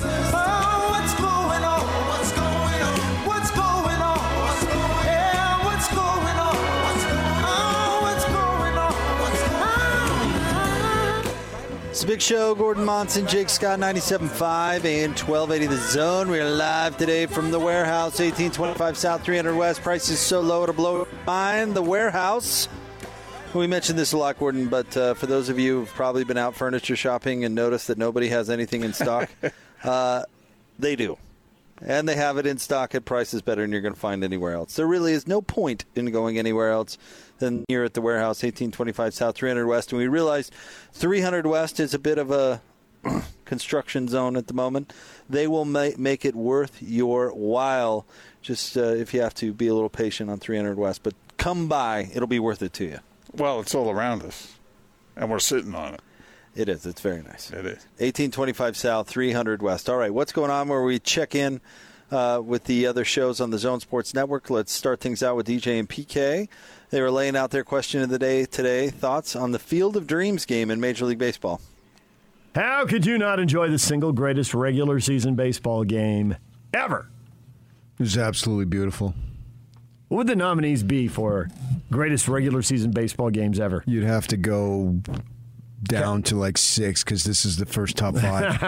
Oh, what's going on? What's going on? What's going on? What's going on? Yeah, what's going on? What's going on? Oh, what's going on? What's going on? It's a Big Show. Gordon Monson, Jake Scott, 97.5 and 1280 The Zone. We are live today from the warehouse, 1825 South, 300 West. Prices so low to blow your mind. The warehouse. We mentioned this a lot, Gordon, but for those of you who've probably been out furniture shopping and noticed that nobody has anything in stock, they do. And they have it in stock at prices better than you're going to find anywhere else. There really is no point in going anywhere else than here at the warehouse, 1825 South, 300 West. And we realized 300 West is a bit of a construction zone at the moment. They will make it worth your while, just if you have to be a little patient on 300 West. But come by. It'll be worth it to you. Well, it's all around us, and we're sitting on it. It is. It's very nice. It is. 1825 South, 300 West. All right, what's going on where we check in with the other shows on the Zone Sports Network? Let's start things out with DJ and PK. They were laying out their question of the day today. Thoughts on the Field of Dreams game in Major League Baseball? How could you not enjoy the single greatest regular season baseball game ever? It was absolutely beautiful. What would the nominees be for greatest regular season baseball games ever? You'd have to go down to like six because this is the first top five.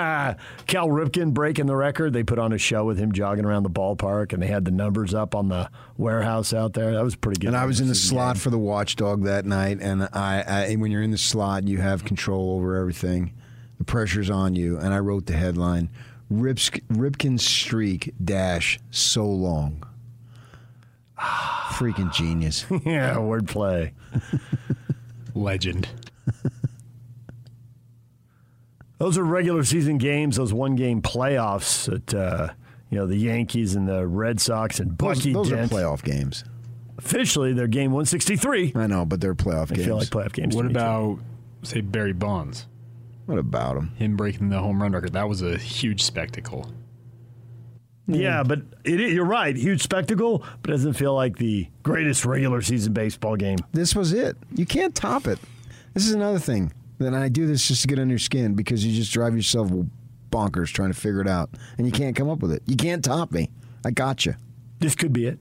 Cal Ripken breaking the record. They put on a show with him jogging around the ballpark, and they had the numbers up on the warehouse out there. That was pretty good. And I was in the slot for the watchdog that night, and I when you're in the slot, you have control over everything. The pressure's on you, and I wrote the headline, Ripken's streak dash so long. Freaking genius. Yeah, wordplay. Legend. Those are regular season games, those one-game playoffs that, the Yankees and the Red Sox and Bucky Dent. Those are playoff games. Officially, they're game 163. I know, but they're playoff games. They feel like playoff games. What about, say, Barry Bonds? What about him? Him breaking the home run record. That was a huge spectacle. Yeah, but you're right. Huge spectacle, but it doesn't feel like the greatest regular season baseball game. This was it. You can't top it. This is another thing. Then I do this just to get under your skin because you just drive yourself bonkers trying to figure it out, and you can't come up with it. You can't top me. I got you. This could be it.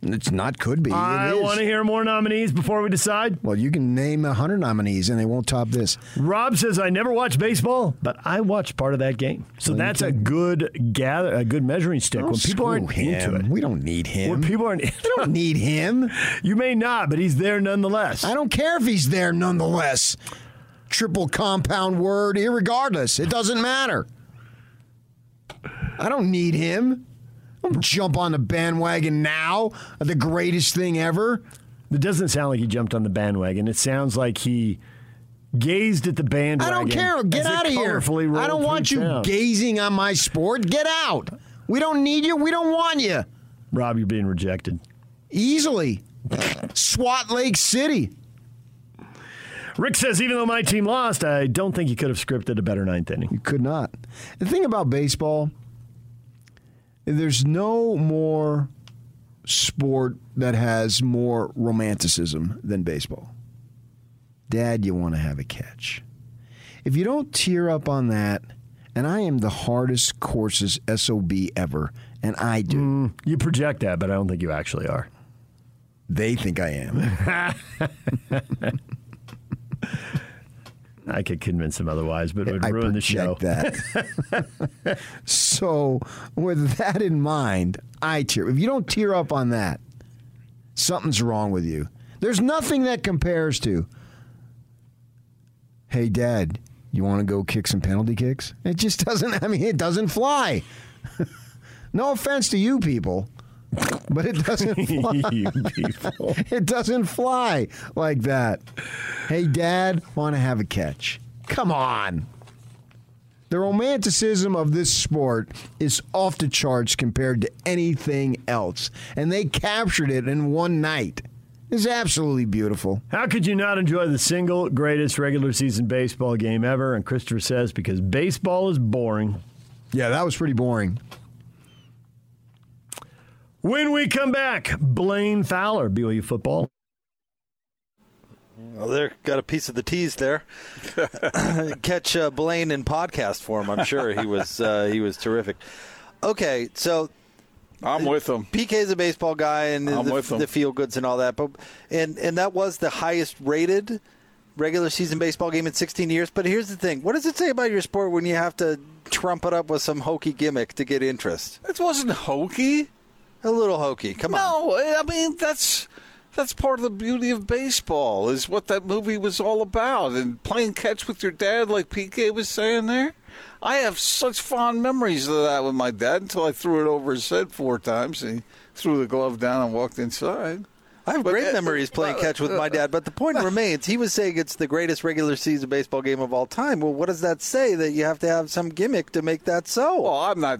It's not could be. I want to hear more nominees before we decide. Well, you can name 100 nominees, and they won't top this. Rob says, I never watched baseball, but I watched part of that game. So that's a good measuring stick. Don't when people aren't him. Into it. We don't need him. When people aren't We don't need him. You may not, but he's there nonetheless. I don't care if he's there nonetheless. Triple compound word, irregardless. It doesn't matter. I don't need him. Don't jump on the bandwagon now. The greatest thing ever. It doesn't sound like he jumped on the bandwagon. It sounds like he gazed at the bandwagon. I don't care. Get out of here. I don't want you gazing on my sport. Get out. We don't need you. We don't want you. Rob, you're being rejected. Easily. SWAT Lake City. Rick says, even though my team lost, I don't think you could have scripted a better ninth inning. You could not. The thing about baseball, there's no more sport that has more romanticism than baseball. Dad, you want to have a catch. If you don't tear up on that, and I am the hardest courses SOB ever, and I do. You project that, but I don't think you actually are. They think I am. I could convince him otherwise, but it would ruin the show. That. So with that in mind, I tear. If you don't tear up on that, something's wrong with you. There's nothing that compares to, hey, Dad, you want to go kick some penalty kicks? It just doesn't, it doesn't fly. No offense to you people, but it doesn't fly. You people. It doesn't fly like that. Hey, Dad, want to have a catch? Come on. The romanticism of this sport is off the charts compared to anything else, and they captured it in one night. It's absolutely beautiful. How could you not enjoy the single greatest regular season baseball game ever? And Christopher says, because baseball is boring. Yeah, that was pretty boring. When we come back, Blaine Fowler, BYU football. Well, there, got a piece of the tease there. Catch Blaine in podcast form. I'm sure he was terrific. Okay, so I'm with him. PK's a baseball guy, and the feel goods and all that. But and that was the highest rated regular season baseball game in 16 years. But here's the thing: what does it say about your sport when you have to trump it up with some hokey gimmick to get interest? It wasn't hokey. A little hokey. Come on. No, I mean that's part of the beauty of baseball is what that movie was all about, and playing catch with your dad, like PK was saying there. I have such fond memories of that with my dad until I threw it over his head four times and he threw the glove down and walked inside. I have great memories playing catch with my dad, but the point remains, he was saying it's the greatest regular season baseball game of all time. Well, what does that say that you have to have some gimmick to make that so? Well,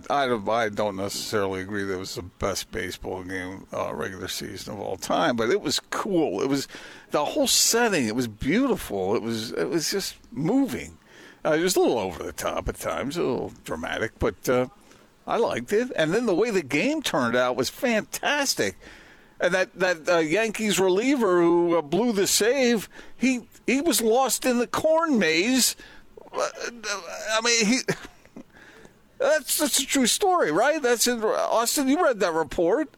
I don't necessarily agree that it was the best baseball game regular season of all time, but it was cool. It was the whole setting. It was beautiful. It was just moving. It was a little over the top at times, a little dramatic, but I liked it. And then the way the game turned out was fantastic. And that Yankees reliever who blew the save, he was lost in the corn maze. I mean, that's a true story, right? That's in Austin. You read that report.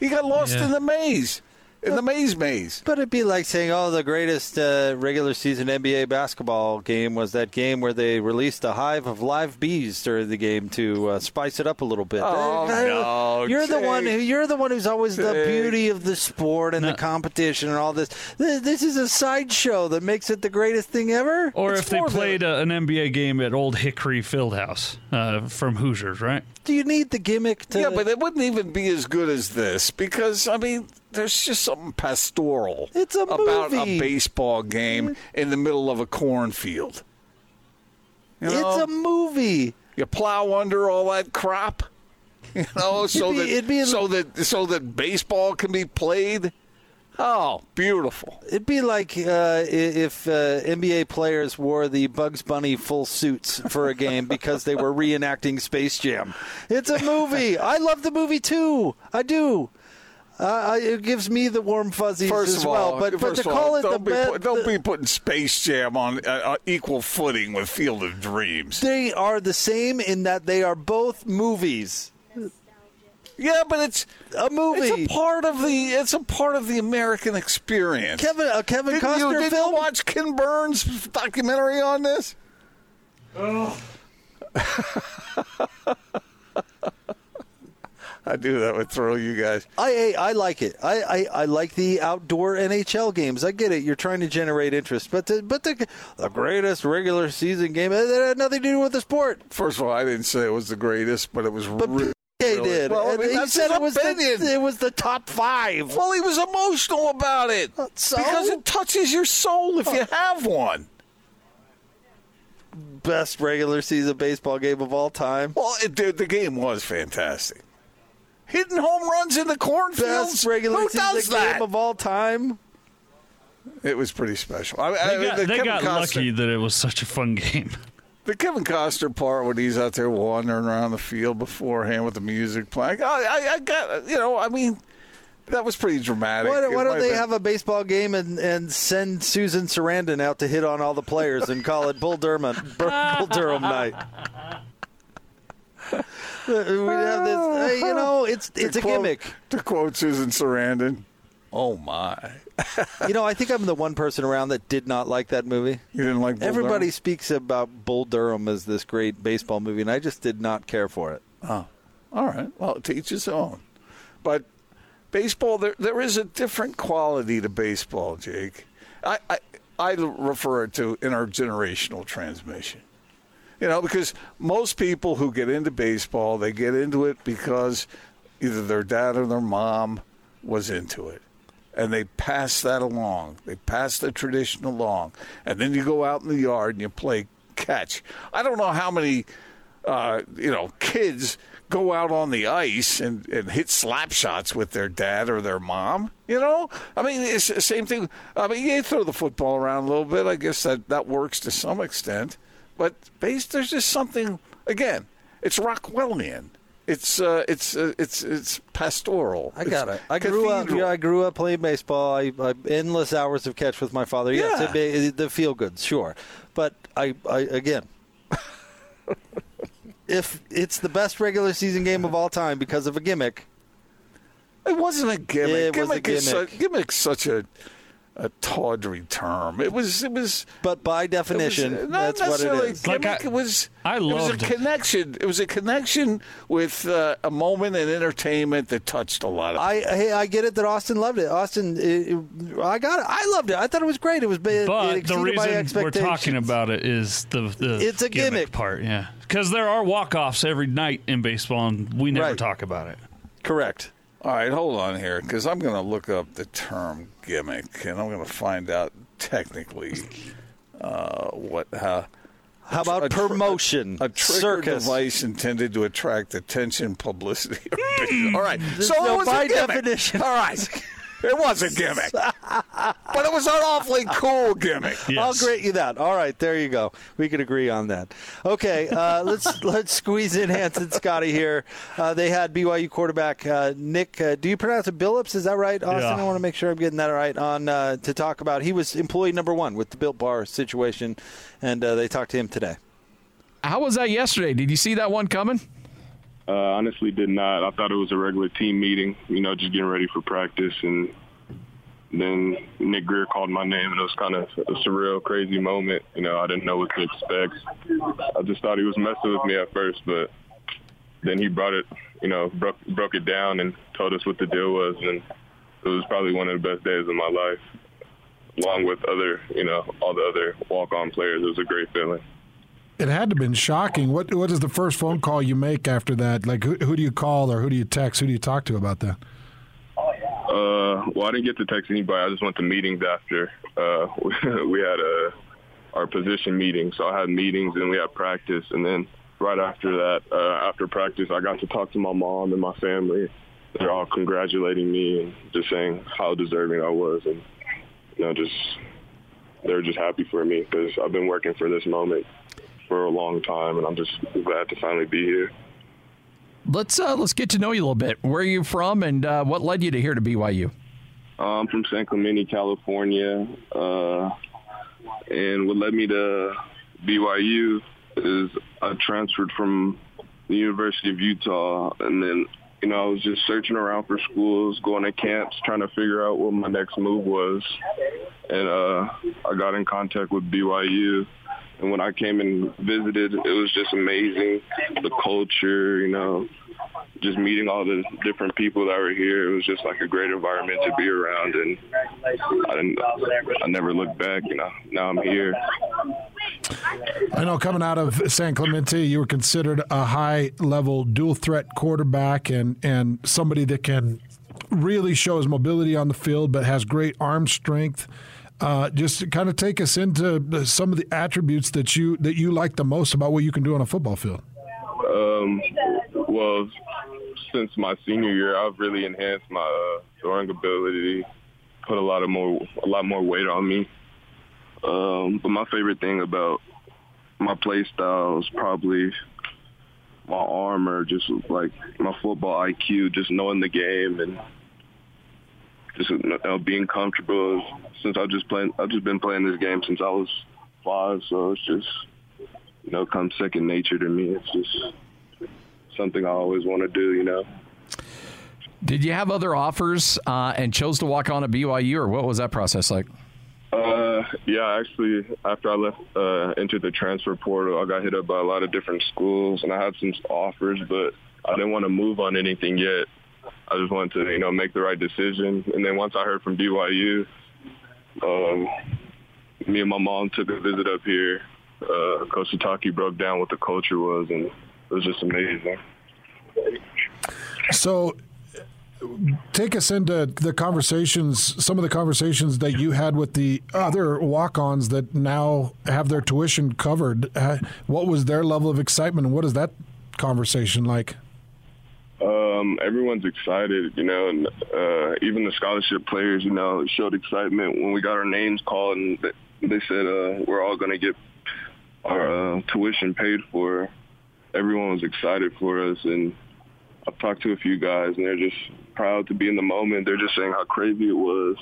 He got lost in the maze. In the maze. But it'd be like saying, the greatest regular season NBA basketball game was that game where they released a hive of live bees during the game to spice it up a little bit. Oh, no, you're Jake. You're the one who's always Jake. The beauty of the sport and the competition and all this. This is a sideshow that makes it the greatest thing ever. Or if they played an NBA game at Old Hickory Fieldhouse from Hoosiers, right? Do you need the gimmick to... Yeah, but it wouldn't even be as good as this because, I mean... There's just something pastoral about a baseball game in the middle of a cornfield. You know? It's a movie. You plow under all that crop, so that baseball can be played. Oh, beautiful. It'd be like if NBA players wore the Bugs Bunny full suits for a game because they were reenacting Space Jam. It's a movie. I love the movie, too. I do. It gives me the warm fuzzies Don't be putting Space Jam on equal footing with Field of Dreams. They are the same in that they are both movies. Yeah, but it's a movie. It's a part of the American experience. Kevin Costner film. Did you watch Ken Burns' documentary on this? Oh. I knew that would throw you guys. I like it. I like the outdoor NHL games. I get it. You're trying to generate interest. But the greatest regular season game, that had nothing to do with the sport. First of all, I didn't say it was the greatest, but it was really. He did. Well, I mean, he said it was the top five. Well, he was emotional about it. So? Because it touches your soul if you have one. Best regular season baseball game of all time. Well, the game was fantastic. Hitting home runs in the cornfields. Best regular season game of all time. It was pretty special. They got lucky that it was such a fun game. The Kevin Costner part when he's out there wandering around the field beforehand with the music playing. That was pretty dramatic. Why don't they have a baseball game and send Susan Sarandon out to hit on all the players and call it Bull Durham night? We have this, it's a gimmick. To quote Susan Sarandon, "Oh my!" I think I'm the one person around that did not like that movie. You didn't like Bull Everybody Durham? Speaks about Bull Durham as this great baseball movie, and I just did not care for it. Oh, all right. Well, to each his own. But baseball, there is a different quality to baseball, Jake. I refer it to intergenerational transmission. Because most people who get into baseball, they get into it because either their dad or their mom was into it. And they pass that along. They pass the tradition along. And then you go out in the yard and you play catch. I don't know how many, kids go out on the ice and hit slap shots with their dad or their mom, you know? I mean, it's the same thing. I mean, you throw the football around a little bit. I guess that works to some extent. But there's just something, again, it's Rockwellian. It's pastoral. I got it. I grew up playing baseball. I endless hours of catch with my father. Yeah. Yes, the feel good, sure. But I again, if it's the best regular season game of all time because of a gimmick, it wasn't a gimmick. Gimmick is such a tawdry term. It was. But by definition, that's what it is. It was a connection with a moment in entertainment that touched a lot of people. I get it that Austin loved it. I got it. I loved it. I thought it was great. It was big. But the reason we're talking about it is the it's a gimmick part. Yeah, because there are walk-offs every night in baseball, and we never talk about it. Correct. All right, hold on here, because I'm going to look up the term gimmick, and I'm going to find out technically what. How about promotion? A trigger device intended to attract attention, publicity. Or all right, so it was by definition. All right. It was a gimmick, but it was an awfully cool gimmick. Yes. I'll grant you that. All right, there you go. We could agree on that. Okay, let's squeeze in Hanson Scotty here. They had BYU quarterback Nick. Do you pronounce it Billups? Is that right, Austin? Yeah. I want to make sure I'm getting that right. On to talk about, he was employee number one with the Bilt Bar situation, and they talked to him today. How was that yesterday? Did you see that one coming? Honestly, did not. I thought it was a regular team meeting, you know, just getting ready for practice. And then Nick Greer called my name, and it was kind of a surreal, crazy moment. You know, I didn't know what to expect. I just thought he was messing with me at first, but then he brought it, you know, broke it down and told us what the deal was. And it was probably one of the best days of my life, along with other, you know, all the other walk-on players. It was a great feeling. It had to have been shocking. What is the first phone call you make after that? Like, who do you call or who do you text? Who do you talk to about that? Well, I didn't get to text anybody. I just went to meetings after. We had our position meeting. So I had meetings, and we had practice. And then right after that, after practice, I got to talk to my mom and my family. They're all congratulating me and just saying how deserving I was. And, you know, just they were just happy for me because I've been working for this moment for a long time, and I'm just glad to finally be here. Let's get to know you a little bit. Where are you from, and what led you to here to BYU? I'm from San Clemente, California, and what led me to BYU is I transferred from the University of Utah, and then, you know, I was just searching around for schools, going to camps, trying to figure out what my next move was, and I got in contact with BYU. And when I came and visited, it was just amazing. The culture, you know, just meeting all the different people that were here. It was just like a great environment to be around. And I never looked back, you know. Now I'm here. I know coming out of San Clemente, you were considered a high-level dual-threat quarterback and somebody that can really show his mobility on the field but has great arm strength. Just to kind of take us into some of the attributes that you like the most about what you can do on a football field. Well, since my senior year, I've really enhanced my throwing ability, put a lot more weight on me. But my favorite thing about my play style is probably my arm or just like my football IQ, just knowing the game and just being comfortable since I've just been playing this game since I was 5, so it's just, you know, come second nature to me. It's just something I always want to do, you know. Did you have other offers and chose to walk on at BYU, or what was that process like? Yeah, actually, after I left, entered the transfer portal, I got hit up by a lot of different schools, and I had some offers, but I didn't want to move on anything yet. I just wanted to, you know, make the right decision. And then once I heard from BYU, me and my mom took a visit up here. Coach Sitake broke down what the culture was, and it was just amazing. So take us into the conversations, some of the conversations that you had with the other walk-ons that now have their tuition covered. What was their level of excitement, and what is that conversation like? Everyone's excited, you know, and even the scholarship players, you know, showed excitement when we got our names called, and they said we're all going to get our tuition paid for. Everyone was excited for us, and I've talked to a few guys, and they're just proud to be in the moment. They're just saying how crazy it was.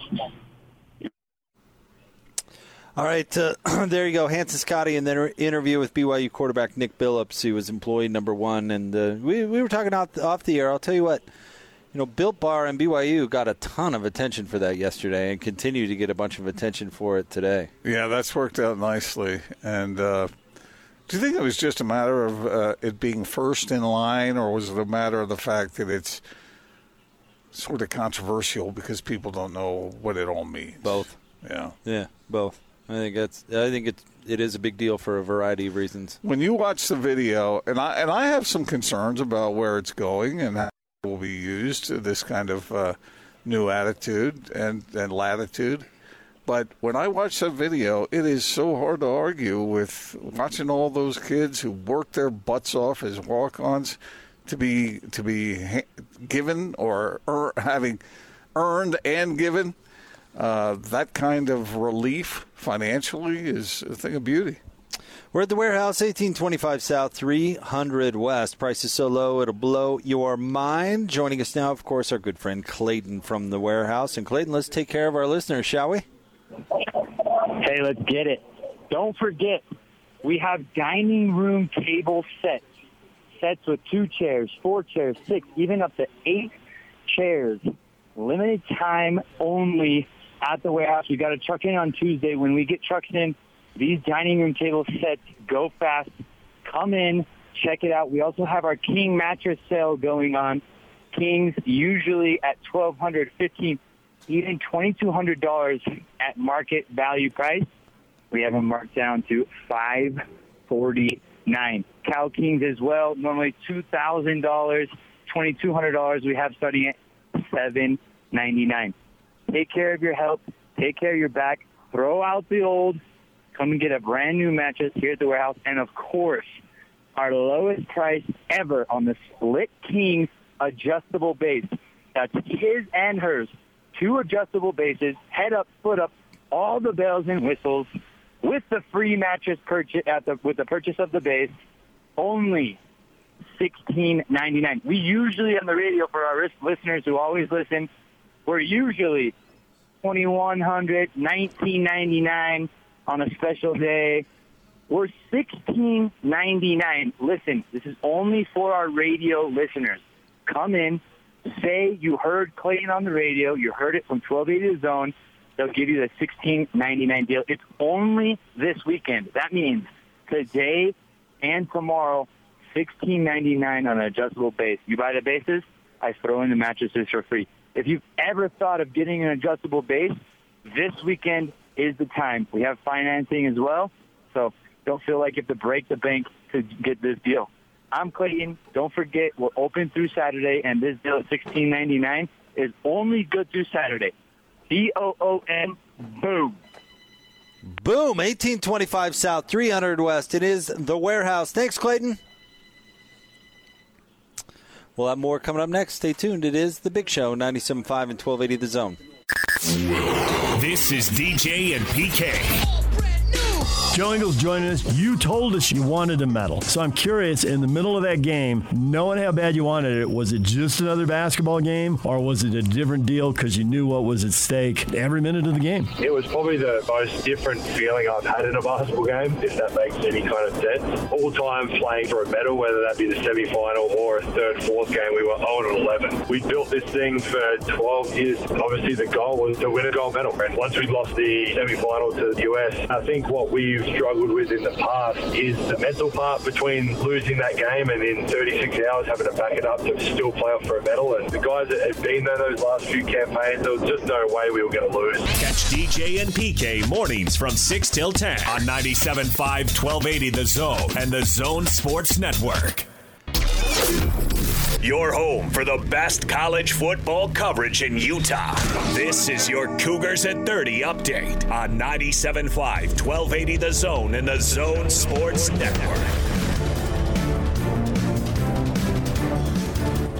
All right, there you go. Hanson Scotty in the interview with BYU quarterback Nick Billups, who was employee number one. And we were talking off the air. I'll tell you what, you know, Bilt Bar and BYU got a ton of attention for that yesterday and continue to get a bunch of attention for it today. Yeah, that's worked out nicely. And do you think it was just a matter of it being first in line, or was it a matter of the fact that it's sort of controversial because people don't know what it all means? Both. Yeah. Yeah, both. I think it is a big deal for a variety of reasons. When you watch the video, and I have some concerns about where it's going and how it will be used, this kind of new attitude and latitude. But when I watch that video, it is so hard to argue with watching all those kids who work their butts off as walk-ons to be given or having earned and given. That kind of relief financially is a thing of beauty. We're at the Warehouse, 1825 South, 300 West. Price is so low, it'll blow your mind. Joining us now, of course, our good friend Clayton from the Warehouse. And, Clayton, let's take care of our listeners, shall we? Hey, let's get it. Don't forget, we have dining room table sets. Sets with 2 chairs, 4 chairs, 6, even up to 8 chairs. Limited time only at the Warehouse. You got to truck in on Tuesday. When we get trucks in, these dining room table sets go fast. Come in, check it out. We also have our King mattress sale going on. Kings usually at $1,200, $1,500, even $2,200 at market value price. We have them marked down to $549. Cal Kings as well, normally $2,000, $2,200. We have starting at $7.99. Take care of your health. Take care of your back. Throw out the old. Come and get a brand new mattress here at the Warehouse. And, of course, our lowest price ever on the Split King adjustable base. That's his and hers. 2 adjustable bases, head up, foot up, all the bells and whistles with the free mattress purchase with the purchase of the base. Only $16.99. We usually on the radio for our listeners who always listen, we're usually $2,100, $19.99 on a special day. We're $16.99. Listen, this is only for our radio listeners. Come in, say you heard Clayton on the radio, you heard it from 1280 The Zone. They'll give you the $16.99 deal. It's only this weekend. That means today and tomorrow. $16.99 on an adjustable base. You buy the bases, I throw in the mattresses for free. If you've ever thought of getting an adjustable base, this weekend is the time. We have financing as well, so don't feel like you have to break the bank to get this deal. I'm Clayton. Don't forget, we're open through Saturday, and this deal at $16.99 is only good through Saturday. B-O-O-M, boom. Boom, 1825 South, 300 West. It is the Warehouse. Thanks, Clayton. We'll have more coming up next. Stay tuned. It is The Big Show, 97.5 and 1280 The Zone. This is DJ and PK. Joe Ingles joining us. You told us you wanted a medal. So I'm curious, in the middle of that game, knowing how bad you wanted it, was it just another basketball game, or was it a different deal because you knew what was at stake every minute of the game? It was probably the most different feeling I've had in a basketball game, if that makes any kind of sense. All time playing for a medal, whether that be the semi-final or a third, fourth game, we were 0-11. We built this thing for 12 years. Obviously, the goal was to win a gold medal. And once we lost the semi-final to the US, I think what we've struggled with in the past is the mental part between losing that game and in 36 hours having to back it up to still play off for a medal. And the guys that had been there those last few campaigns, there was just no way we were going to lose. Catch DJ and PK mornings from 6 till 10 on 97.5, 1280 The Zone and The Zone Sports Network. Your home for the best college football coverage in Utah. This is your Cougars at 30 update on 97.5, 1280 The Zone and The Zone Sports Network.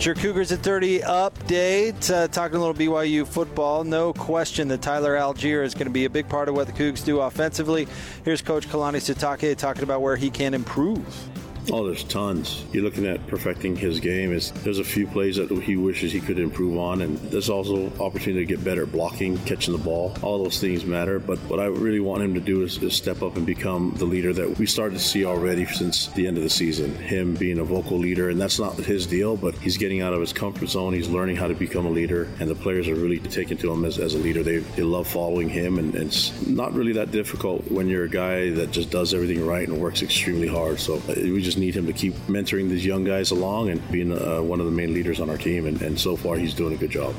It's your Cougars at 30 update. Talking a little BYU football. No question that Tyler Allgeier is going to be a big part of what the Cougs do offensively. Here's Coach Kalani Sitake talking about where he can improve. Oh, there's tons. You're looking at perfecting his game. There's a few plays that he wishes he could improve on, and there's also opportunity to get better at blocking, catching the ball. All those things matter, but what I really want him to do is step up and become the leader that we started to see already since the end of the season, him being a vocal leader, and that's not his deal, but he's getting out of his comfort zone. He's learning how to become a leader, and the players are really taking to him as a leader. They love following him, and it's not really that difficult when you're a guy that just does everything right and works extremely hard, so we just need him to keep mentoring these young guys along and being one of the main leaders on our team, and so far he's doing a good job.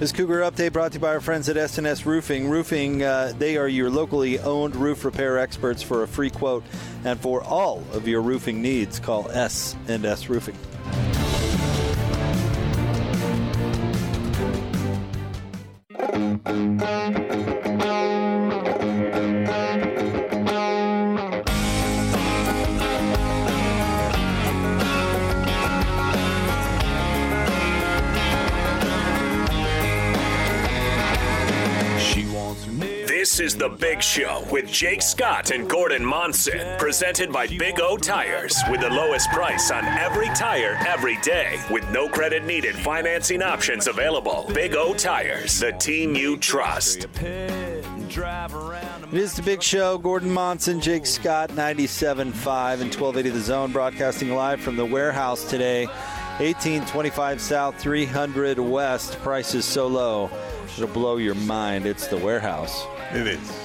This Cougar Update brought to you by our friends at S&S Roofing. Roofing, they are your locally owned roof repair experts. For a free quote and for all of your roofing needs, call S&S Roofing. This is The Big Show with Jake Scott and Gordon Monson, presented by Big O Tires, with the lowest price on every tire every day, with no credit needed financing options available. Big O Tires, the team you trust. It is The Big Show. Gordon Monson, Jake Scott, 97.5 and 1280 The Zone, broadcasting live from the warehouse today. 1825 South, 300 West. Prices so low, it'll blow your mind. It's the warehouse. It is.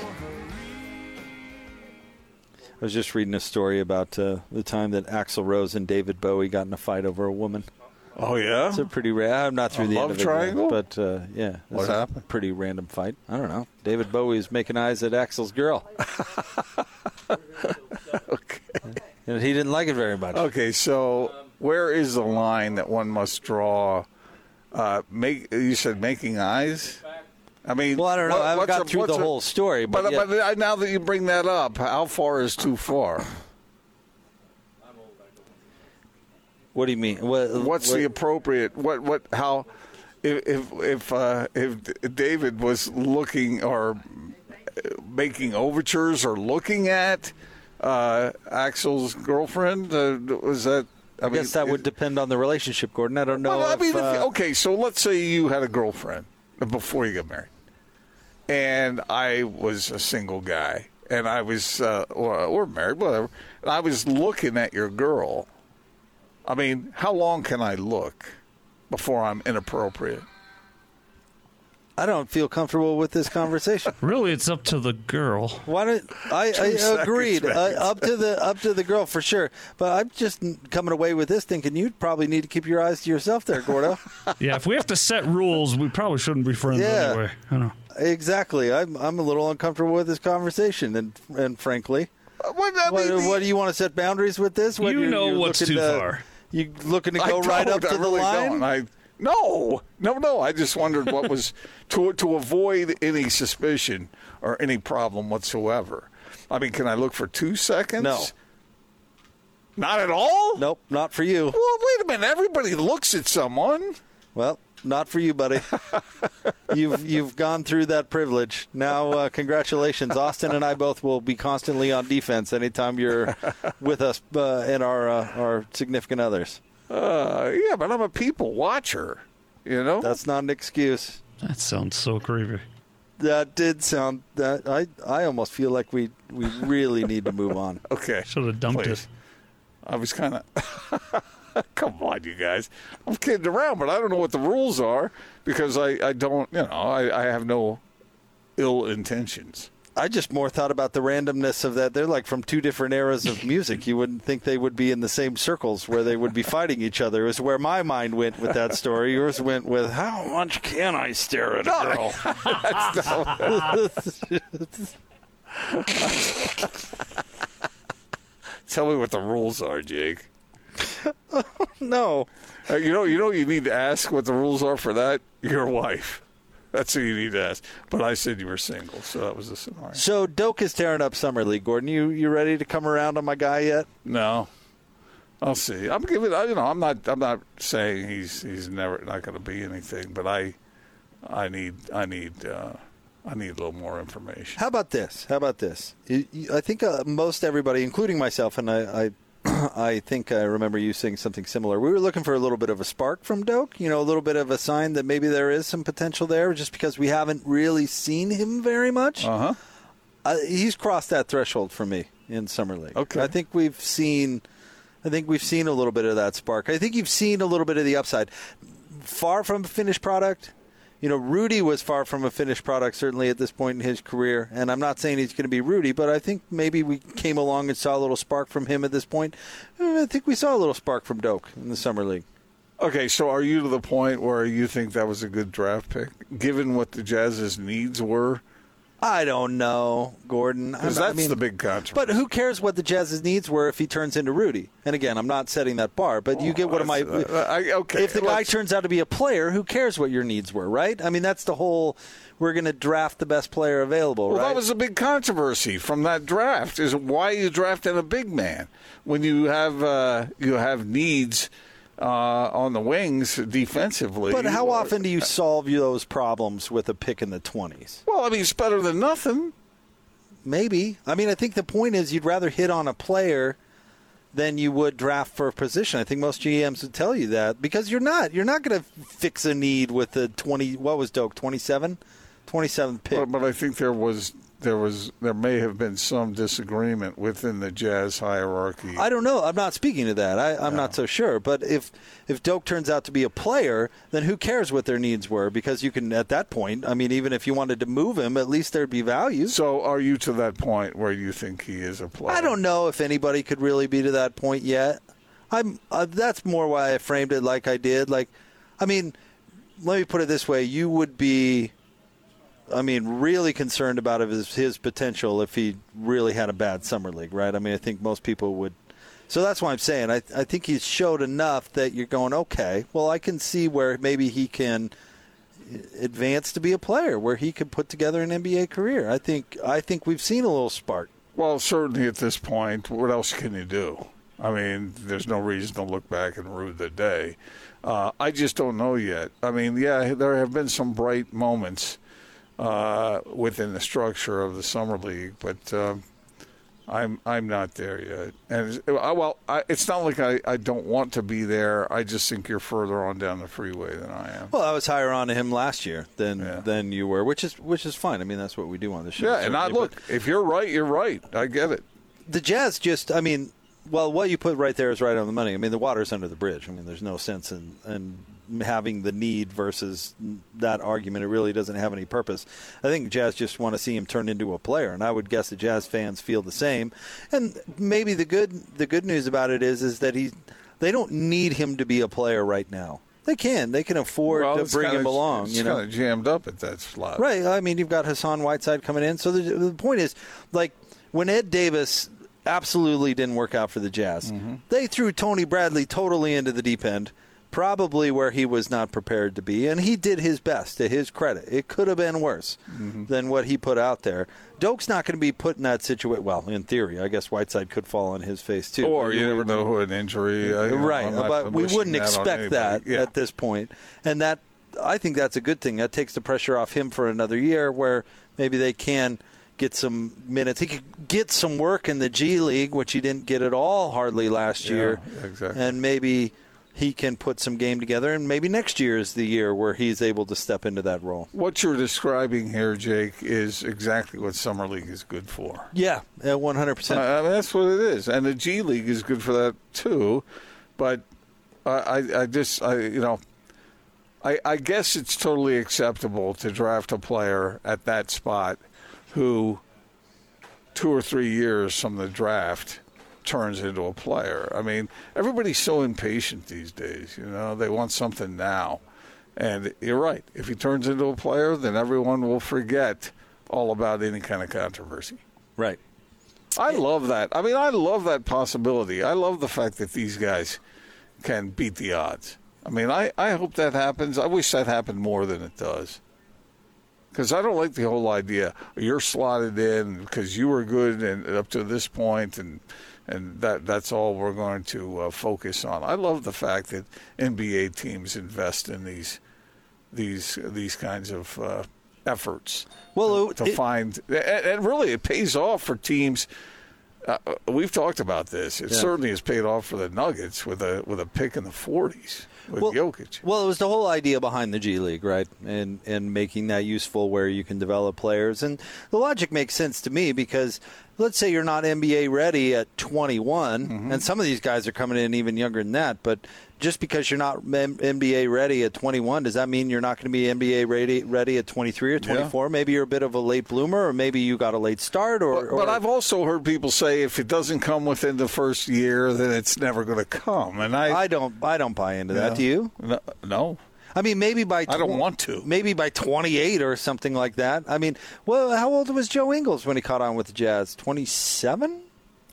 I was just reading a story about the time that Axl Rose and David Bowie got in a fight over a woman. Oh, yeah? It's a pretty I'm not through the end of it. Love triangle? But, yeah. What happened? A pretty random fight. I don't know. David Bowie is making eyes at Axl's girl. Okay. And he didn't like it very much. Okay, so where is the line that one must draw? You said making eyes? I mean, well, I don't know. I haven't got through the whole story. But now that you bring that up, how far is too far? What do you mean? What's the appropriate? How? If David was looking or making overtures or looking at Axel's girlfriend, was that? I guess that would depend on the relationship, Gordon. I don't know. Well, okay. So let's say you had a girlfriend before you got married, and I was a single guy, and I was or married, whatever, and I was looking at your girl. I mean, how long can I look before I'm inappropriate? I don't feel comfortable with this conversation. Really, it's up to the girl. Why don't I agreed up to the girl for sure? But I'm just coming away with this thinking you'd probably need to keep your eyes to yourself there, Gordo. Yeah, if we have to set rules, we probably shouldn't be friends anyway. I know exactly. I'm a little uncomfortable with this conversation, and frankly, what do you want to set boundaries with this? When you know what's too far. You looking to go right up to the really line? No. I just wondered what was to avoid any suspicion or any problem whatsoever. I mean, can I look for 2 seconds? No. Not at all? Nope, not for you. Well, wait a minute. Everybody looks at someone. Well, not for you, buddy. You've gone through that privilege. Now, congratulations. Austin and I both will be constantly on defense anytime you're with us and our significant others. Yeah, but I'm a people watcher, you know? That's not an excuse. That sounds so creepy. That did sound that I almost feel like we really need to move on. Okay. Should have dumped it. I was kind of come on, you guys. I'm kidding around, but I don't know what the rules are because I don't, you know, I have no ill intentions. I just more thought about the randomness of that. They're like from two different eras of music. You wouldn't think they would be in the same circles where they would be fighting each other is where my mind went with that story. Yours went with, how much can I stare at a girl? Tell me what the rules are, Jake. No. You know you need to ask what the rules are for that? Your wife. That's who you need to ask. But I said you were single, so that was the scenario. So Doak is tearing up Summer League, Gordon. You ready to come around on my guy yet? No. I'll see. I'm giving. You know, I'm not saying he's never not going to be anything, but I need a little more information. How about this? I think most everybody, including myself, and I think I remember you saying something similar. We were looking for a little bit of a spark from Doak, you know, a little bit of a sign that maybe there is some potential there just because we haven't really seen him very much. Uh-huh. He's crossed that threshold for me in Summer League. Okay. I think we've seen a little bit of that spark. I think you've seen a little bit of the upside. Far from a finished product. You know, Rudy was far from a finished product, certainly at this point in his career. And I'm not saying he's going to be Rudy, but I think maybe we came along and saw a little spark from him at this point. I think we saw a little spark from Doak in the Summer League. Okay, so are you to the point where you think that was a good draft pick, given what the Jazz's needs were? I don't know, Gordon. Because that's the big controversy. But who cares what the Jazz's needs were if he turns into Rudy? And again, I'm not setting that bar, but you get what am I? Okay. If the guy turns out to be a player, who cares what your needs were, right? I mean, that's the whole we're going to draft the best player available, right? Well, that was a big controversy from that draft is why you drafted a big man when you have needs on the wings defensively. But how often do you solve those problems with a pick in the 20s? Well, I mean, it's better than nothing. Maybe. I mean, I think the point is you'd rather hit on a player than you would draft for a position. I think most GMs would tell you that because you're not going to fix a need with a 20. What was Doak, 27th pick? But I think there may have been some disagreement within the Jazz hierarchy. I don't know. I'm not speaking to that. I'm not so sure. But if Doak turns out to be a player, then who cares what their needs were? Because you can, at that point, I mean, even if you wanted to move him, at least there'd be value. So are you to that point where you think he is a player? I don't know if anybody could really be to that point yet. That's more why I framed it like I did. Like, I mean, let me put it this way. You would be... I mean, really concerned about his potential if he really had a bad summer league, right? I mean, I think most people would. So that's why I'm saying I think he's showed enough that you're going, okay, well, I can see where maybe he can advance to be a player, where he could put together an NBA career. I think we've seen a little spark. Well, certainly at this point, what else can you do? I mean, there's no reason to look back and rue the day. I just don't know yet. I mean, yeah, there have been some bright moments within the structure of the Summer League, but I'm not there yet. And it's not like I don't want to be there. I just think you're further on down the freeway than I am. Well, I was higher on him last year than you were, which is fine. I mean, that's what we do on the show. Yeah, and if you're right, you're right. I get it. The Jazz just, I mean, well, what you put right there is right on the money. I mean, the water's under the bridge. I mean, there's no sense in having the need versus that argument. It really doesn't have any purpose. I think Jazz just want to see him turn into a player, and I would guess the Jazz fans feel the same. And maybe the good news about it is that they don't need him to be a player right now. They can afford to bring him along. It's kind of jammed up at that slot. Right. I mean, you've got Hassan Whiteside coming in. So the point is, like, when Ed Davis absolutely didn't work out for the Jazz, mm-hmm. they threw Tony Bradley totally into the deep end, probably where he was not prepared to be, and he did his best, to his credit. It could have been worse mm-hmm. than what he put out there. Doak's not going to be put in that situation. Well, in theory, I guess Whiteside could fall on his face, too. Or you never know who an injury. Right, but we wouldn't expect that at this point. And that, I think that's a good thing. That takes the pressure off him for another year where maybe they can get some minutes. He could get some work in the G League, which he didn't get at all hardly last year. Exactly. And maybe he can put some game together, and maybe next year is the year where he's able to step into that role. What you're describing here, Jake, is exactly what Summer League is good for. Yeah, 100%. I mean, that's what it is, and the G League is good for that too. But I guess it's totally acceptable to draft a player at that spot who 2 or 3 years from the draft turns into a player. I mean, everybody's so impatient these days, you know. They want something now. And you're right. If he turns into a player, then everyone will forget all about any kind of controversy. Right. I love that. I mean, I love that possibility. I love the fact that these guys can beat the odds. I mean, I hope that happens. I wish that happened more than it does. Because I don't like the whole idea. You're slotted in because you were good and up to this point, and that's all we're going to focus on. I love the fact that NBA teams invest in these kinds of efforts. Well, really it pays off for teams. We've talked about this. It certainly has paid off for the Nuggets with a pick in the 40s with Jokic. Well, it was the whole idea behind the G League, right? And making that useful where you can develop players. And the logic makes sense to me because let's say you're not NBA ready at 21, mm-hmm. and some of these guys are coming in even younger than that, but just because you're not NBA ready at 21, does that mean you're not going to be NBA ready at 23 or 24? Yeah. Maybe you're a bit of a late bloomer, or maybe you got a late start. But I've also heard people say if it doesn't come within the first year, then it's never going to come. And I don't buy into that. Do you? No. I mean, maybe by I don't want to. Maybe by 28 or something like that. I mean, well, how old was Joe Ingles when he caught on with the Jazz? 27.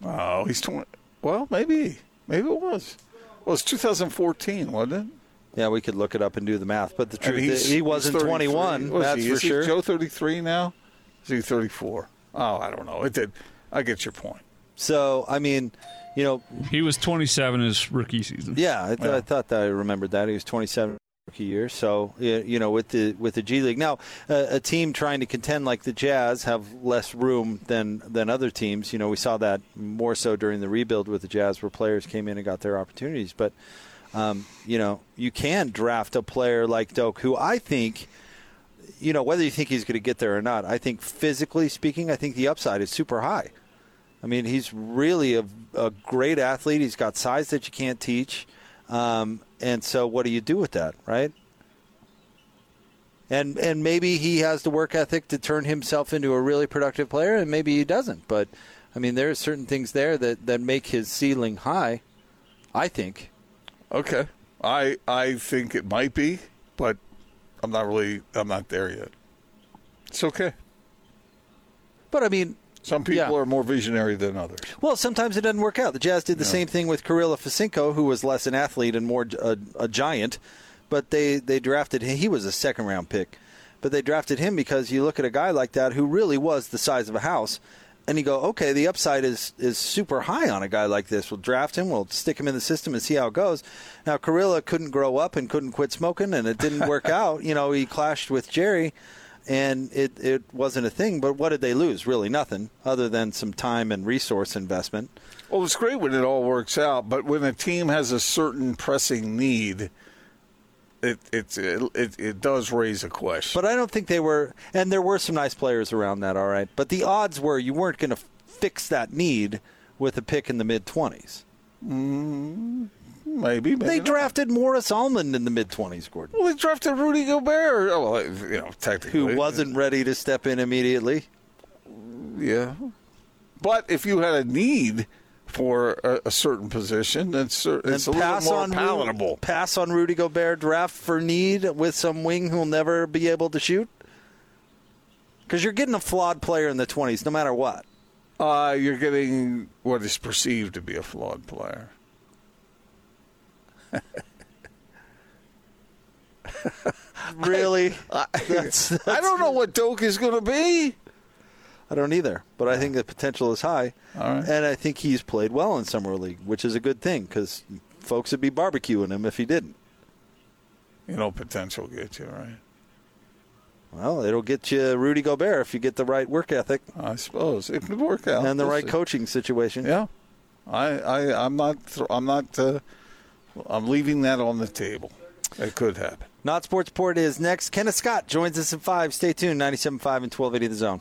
Oh, he's 20. Well, maybe it was. Well, it's 2014, wasn't it? Yeah, we could look it up and do the math. But the truth is, he wasn't 21. That's for sure. Is Joe 33 now? Is he 34? Oh, I don't know. I get your point. So, I mean, you know, he was 27 his rookie season. Yeah, I thought that I remembered that he was 27 rookie year. So, you know, with the G League now, a team trying to contend like the Jazz have less room than other teams. You know, we saw that more so during the rebuild with the Jazz, where players came in and got their opportunities. But you know, you can draft a player like Doak, who I think, you know, whether you think he's going to get there or not, I think physically speaking, I think the upside is super high. I mean, he's really a great athlete. He's got size that you can't teach. And so what do you do with that, right? And maybe he has the work ethic to turn himself into a really productive player, and maybe he doesn't. But, I mean, there are certain things there that make his ceiling high, I think. Okay. I think it might be, but I'm not there yet. It's okay. But, I mean, some people are more visionary than others. Well, sometimes it doesn't work out. The Jazz did the same thing with Kirilla Facinko, who was less an athlete and more a giant. But they drafted him. He was a second-round pick. But they drafted him because you look at a guy like that who really was the size of a house, and you go, okay, the upside is super high on a guy like this. We'll draft him. We'll stick him in the system and see how it goes. Now, Kirilla couldn't grow up and couldn't quit smoking, and it didn't work out. You know, he clashed with Jerry. And it wasn't a thing, but what did they lose? Really nothing other than some time and resource investment. Well, it's great when it all works out, but when a team has a certain pressing need, it does raise a question. But I don't think they were, and there were some nice players around that, all right. But the odds were you weren't going to fix that need with a pick in the mid-20s. Maybe they drafted not. Morris Almond in the mid-20s, Gordon. Well, they drafted Rudy Gobert, technically. Who wasn't ready to step in immediately. Yeah. But if you had a need for a certain position, it's a little more palatable. Pass on Rudy Gobert, draft for need with some wing who'll never be able to shoot? Because you're getting a flawed player in the 20s, no matter what. You're getting what is perceived to be a flawed player. Really? That's I don't know what Doak is going to be. I don't either, but I think the potential is high. All right. And I think he's played well in Summer League, which is a good thing because folks would be barbecuing him if he didn't. You know, potential gets you, right? Well, it'll get you Rudy Gobert if you get the right work ethic. I suppose. It could work out. And the right coaching situation. Yeah. I'm leaving that on the table. It could happen. Not Sports Report is next. Kenneth Scott joins us at 5. Stay tuned. 97.5 and 1280 The Zone.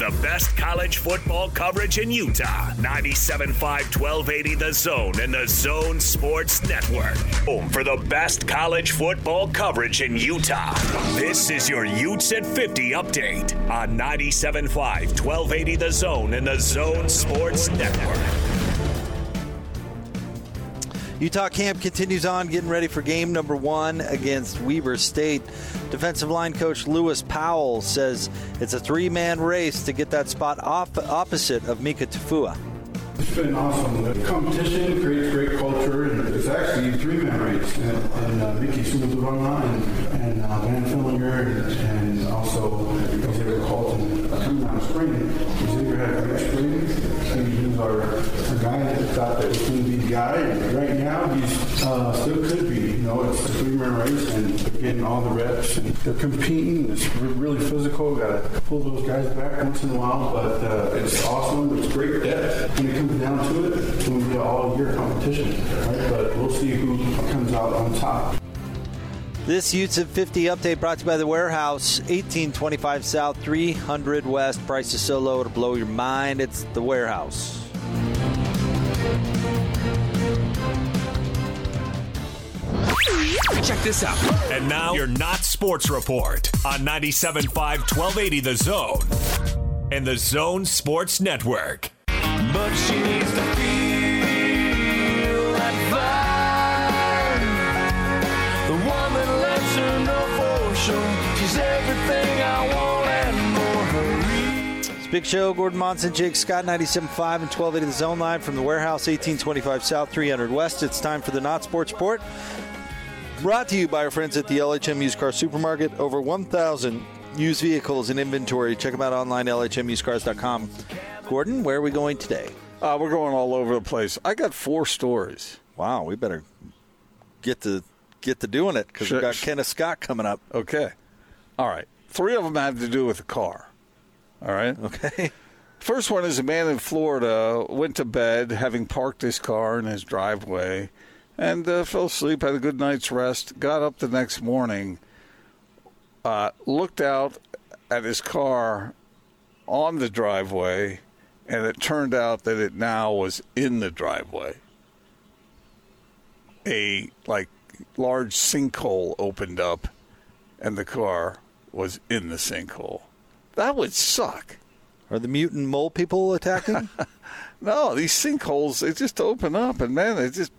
The best college football coverage in Utah. 97.5, 1280 The Zone and the Zone Sports Network. Home for the best college football coverage in Utah. This is your Utes at 50 update on 97.5, 1280 The Zone and the Zone Sports Network. Utah camp continues on, getting ready for game number one against Weber State. Defensive line coach Lewis Powell says it's a three-man race to get that spot opposite of Mika Tafua. It's been awesome. The competition creates great culture, and it's actually a three-man race. And Mickey's with the run line, and Van Fillinger, and also Xavier Colton. Sometime spring, Xavier had a great spring. He was our guy that thought that was going to be the guy. And right now, he still could be. You know, it's a three-man race, and they're getting all the reps. And they're competing. It's really physical. Got to pull those guys back once in a while, but it's awesome. It's great depth. When it comes down to it, it's going to be an all-year competition, right? But we'll see who comes out on top. This Utes at 50 update brought to you by The Warehouse, 1825 South, 300 West. Prices so low to blow your mind. It's The Warehouse. Check this out. And now your Not Sports Report on 97.5, 1280 The Zone and The Zone Sports Network. But she needs to feel that fire. The one that lets her know for sure she's everything I want and more. It's Big Show, Gordon Monson, Jake Scott, 97.5 and 1280 The Zone live from The Warehouse, 1825 South, 300 West. It's time for the Not Sports Report. Brought to you by our friends at the LHM Used Car Supermarket. Over 1,000 used vehicles in inventory. Check them out online, lhmusedcars.com. Gordon, where are we going today? We're going all over the place. I got four stories. Wow, we better get to doing it because we've got Kenneth Scott coming up. Okay. All right. Three of them have to do with a car. All right? Okay. First one is a man in Florida went to bed having parked his car in his driveway and fell asleep, had a good night's rest, got up the next morning, looked out at his car on the driveway, and it turned out that it now was in the driveway. A large sinkhole opened up, and the car was in the sinkhole. That would suck. Are the mutant mole people attacking? No, these sinkholes, they just open up, and man, it just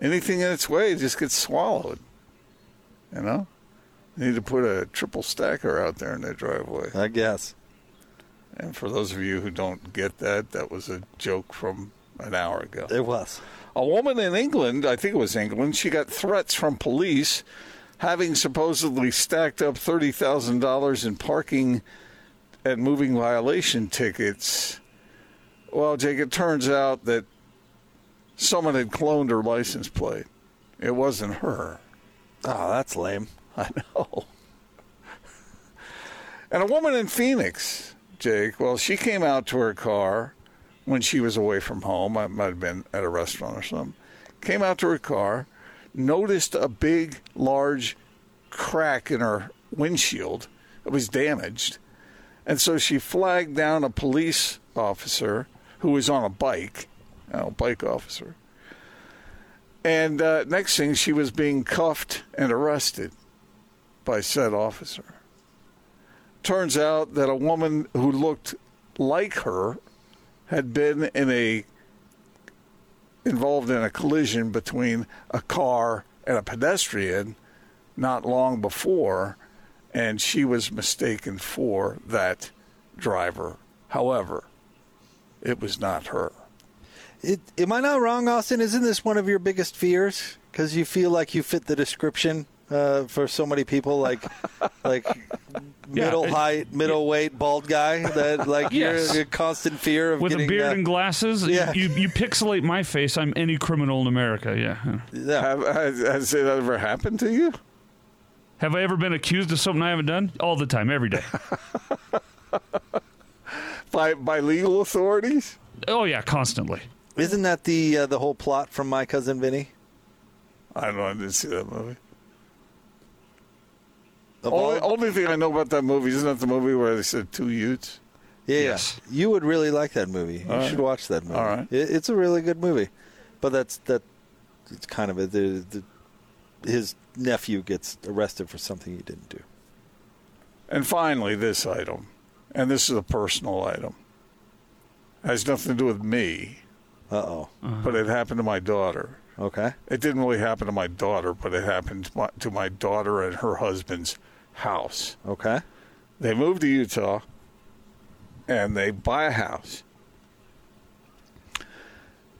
anything in its way just gets swallowed. You know, they need to put a triple stacker out there in their driveway, I guess. And for those of you who don't get that, that was a joke from an hour ago. It was. A woman in England, I think it was England, she got threats from police having supposedly stacked up $30,000 in parking and moving violation tickets. Well, Jake, it turns out that someone had cloned her license plate. It wasn't her. Oh, that's lame. I know. And a woman in Phoenix, Jake, well, she came out to her car when she was away from home. I might have been at a restaurant or something. Came out to her car, noticed a big, large crack in her windshield. It was damaged. And so she flagged down a police officer who was on a bike, a bike officer. And next thing, she was being cuffed and arrested by said officer. Turns out that a woman who looked like her had been involved in a collision between a car and a pedestrian not long before, and she was mistaken for that driver. However, it was not her. Am I not wrong, Austin? Isn't this one of your biggest fears? Because you feel like you fit the description for so many people, like. Middle height, middle weight, bald guy that you're in constant fear of with getting, a beard and glasses. Yeah. You pixelate my face. I'm any criminal in America. Yeah. Has it ever happened to you? Have I ever been accused of something I haven't done? All the time, every day. by legal authorities? Oh yeah, constantly. Isn't that the whole plot from My Cousin Vinny? I don't know. I didn't see that movie. The only thing I know about that movie, isn't that the movie where they said two Utes? Yeah, yes. You would really like that movie. You should watch that movie. All right. It's a really good movie. But it's kind of his nephew gets arrested for something he didn't do. And finally, this item, and this is a personal item, has nothing to do with me. Uh-oh. But it happened to my daughter. Okay. It didn't really happen to my daughter, but it happened to my daughter and her husband's house. Okay. They moved to Utah, and they buy a house.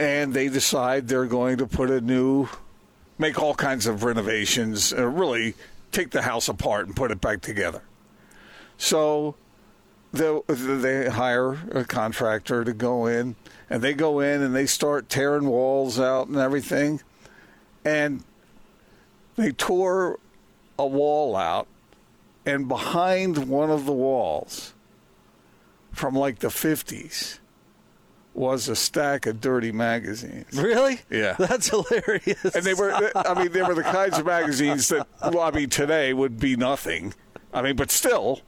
And they decide they're going to put make all kinds of renovations, and really take the house apart and put it back together. So they hire a contractor to go in, and they go in and they start tearing walls out and everything. And they tore a wall out, and behind one of the walls from like the 50s, was a stack of dirty magazines. Really? Yeah. That's hilarious. And they were the kinds of magazines that, today would be nothing. But still,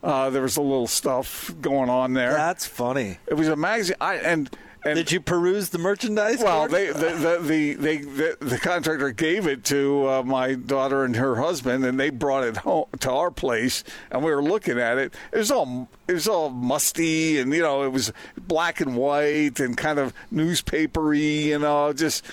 there was a little stuff going on there. That's funny. It was a magazine. Did you peruse the merchandise? Well, the contractor gave it to my daughter and her husband, and they brought it home to our place, and we were looking at it. It was all musty, and it was black and white and kind of newspapery, just.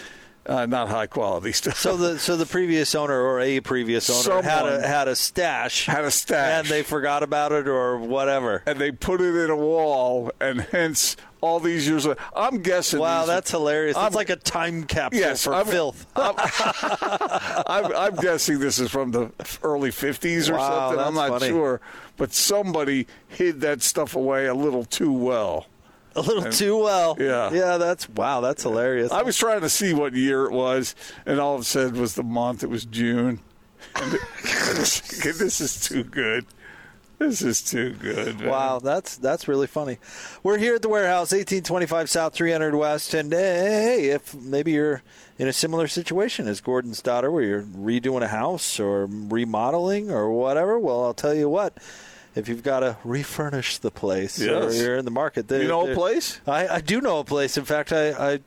Not high quality stuff. So the previous owner or a previous owner had a stash. Had a stash. And they forgot about it or whatever. And they put it in a wall, and hence all these years. I'm guessing. Wow, that's hilarious. It's like a time capsule filth. I'm guessing this is from the early 50s or something. I'm not sure. But somebody hid that stuff away a little too well. A little too well. Yeah. Yeah, that's hilarious. I was trying to see what year it was, and all it said was the month. It was June. And this is too good. This is too good, man. Wow, that's really funny. We're here at the warehouse, 1825 South, 300 West. And hey, if maybe you're in a similar situation as Gordon's daughter, where you're redoing a house or remodeling or whatever, well, I'll tell you what. If you've got to refurnish the place, yes, or you're in the market. You know a place? I do know a place. In fact, I'm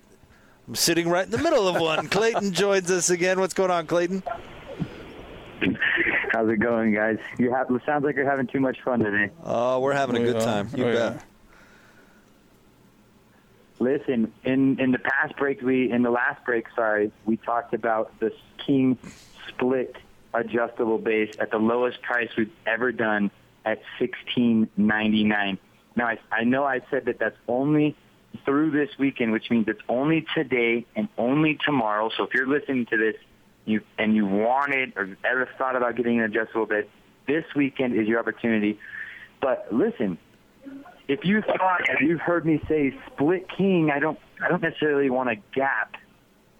sitting right in the middle of one. Clayton joins us again. What's going on, Clayton? How's it going, guys? It sounds like you're having too much fun today. Oh, we're having a good time. You bet. Yeah. Listen, in the last break, we talked about the king split adjustable base at the lowest price we've ever done, at $16.99. Now, I know I said that's only through this weekend, which means it's only today and only tomorrow. So if you're listening to this and you wanted or ever thought about getting an adjustable bed, this weekend is your opportunity. But listen, if you thought, as you've heard me say, split king, I don't necessarily want a gap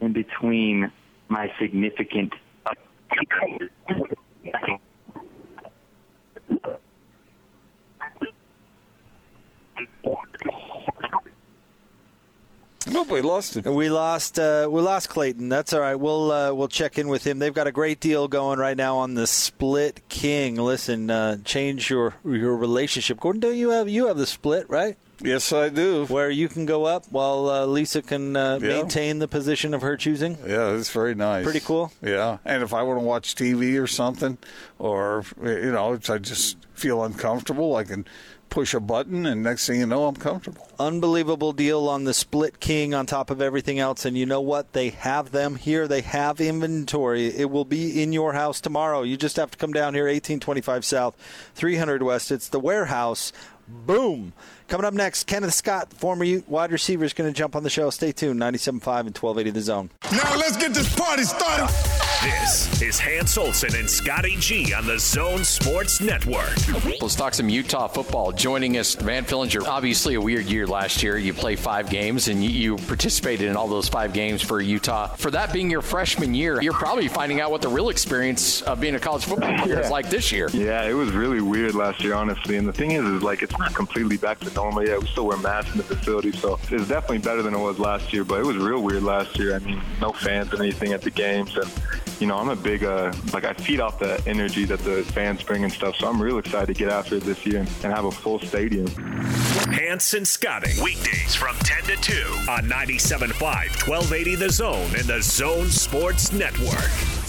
in between my significant. Nope, we lost him. We lost Clayton. That's all right. We'll check in with him. They've got a great deal going right now on the Split King. Listen, change your relationship. Gordon, don't you have the split, right? Yes, I do. Where you can go up while Lisa can maintain the position of her choosing. Yeah, it's very nice. Pretty cool. Yeah, and if I want to watch TV or something, or if I just feel uncomfortable, I can push a button, and next thing you know, I'm comfortable. Unbelievable deal on the Split King on top of everything else, and you know what? They have them here. They have inventory. It will be in your house tomorrow. You just have to come down here, 1825 South, 300 West. It's the warehouse. Boom. Coming up next, Kenneth Scott, former wide receiver, is going to jump on the show. Stay tuned, 97.5 and 1280 The Zone. Now let's get this party started. This is Hans Olsen and Scotty G on the Zone Sports Network. Let's talk some Utah football. Joining us, Van Fillinger. Obviously a weird year last year. You played 5 games, and you participated in all those 5 games for Utah. For that being your freshman year, you're probably finding out what the real experience of being a college football player is like this year. Yeah, it was really weird last year, honestly. And the thing is like it's not completely back to normal yet. We still wear masks in the facility, so it's definitely better than it was last year. But it was real weird last year. No fans and anything at the games, and you know, I'm a big, like I feed off the energy that the fans bring and stuff. So I'm real excited to get after it this year and have a full stadium. Hanson Scouting. Weekdays from 10 to 2 on 97.5, 1280 The Zone and The Zone Sports Network.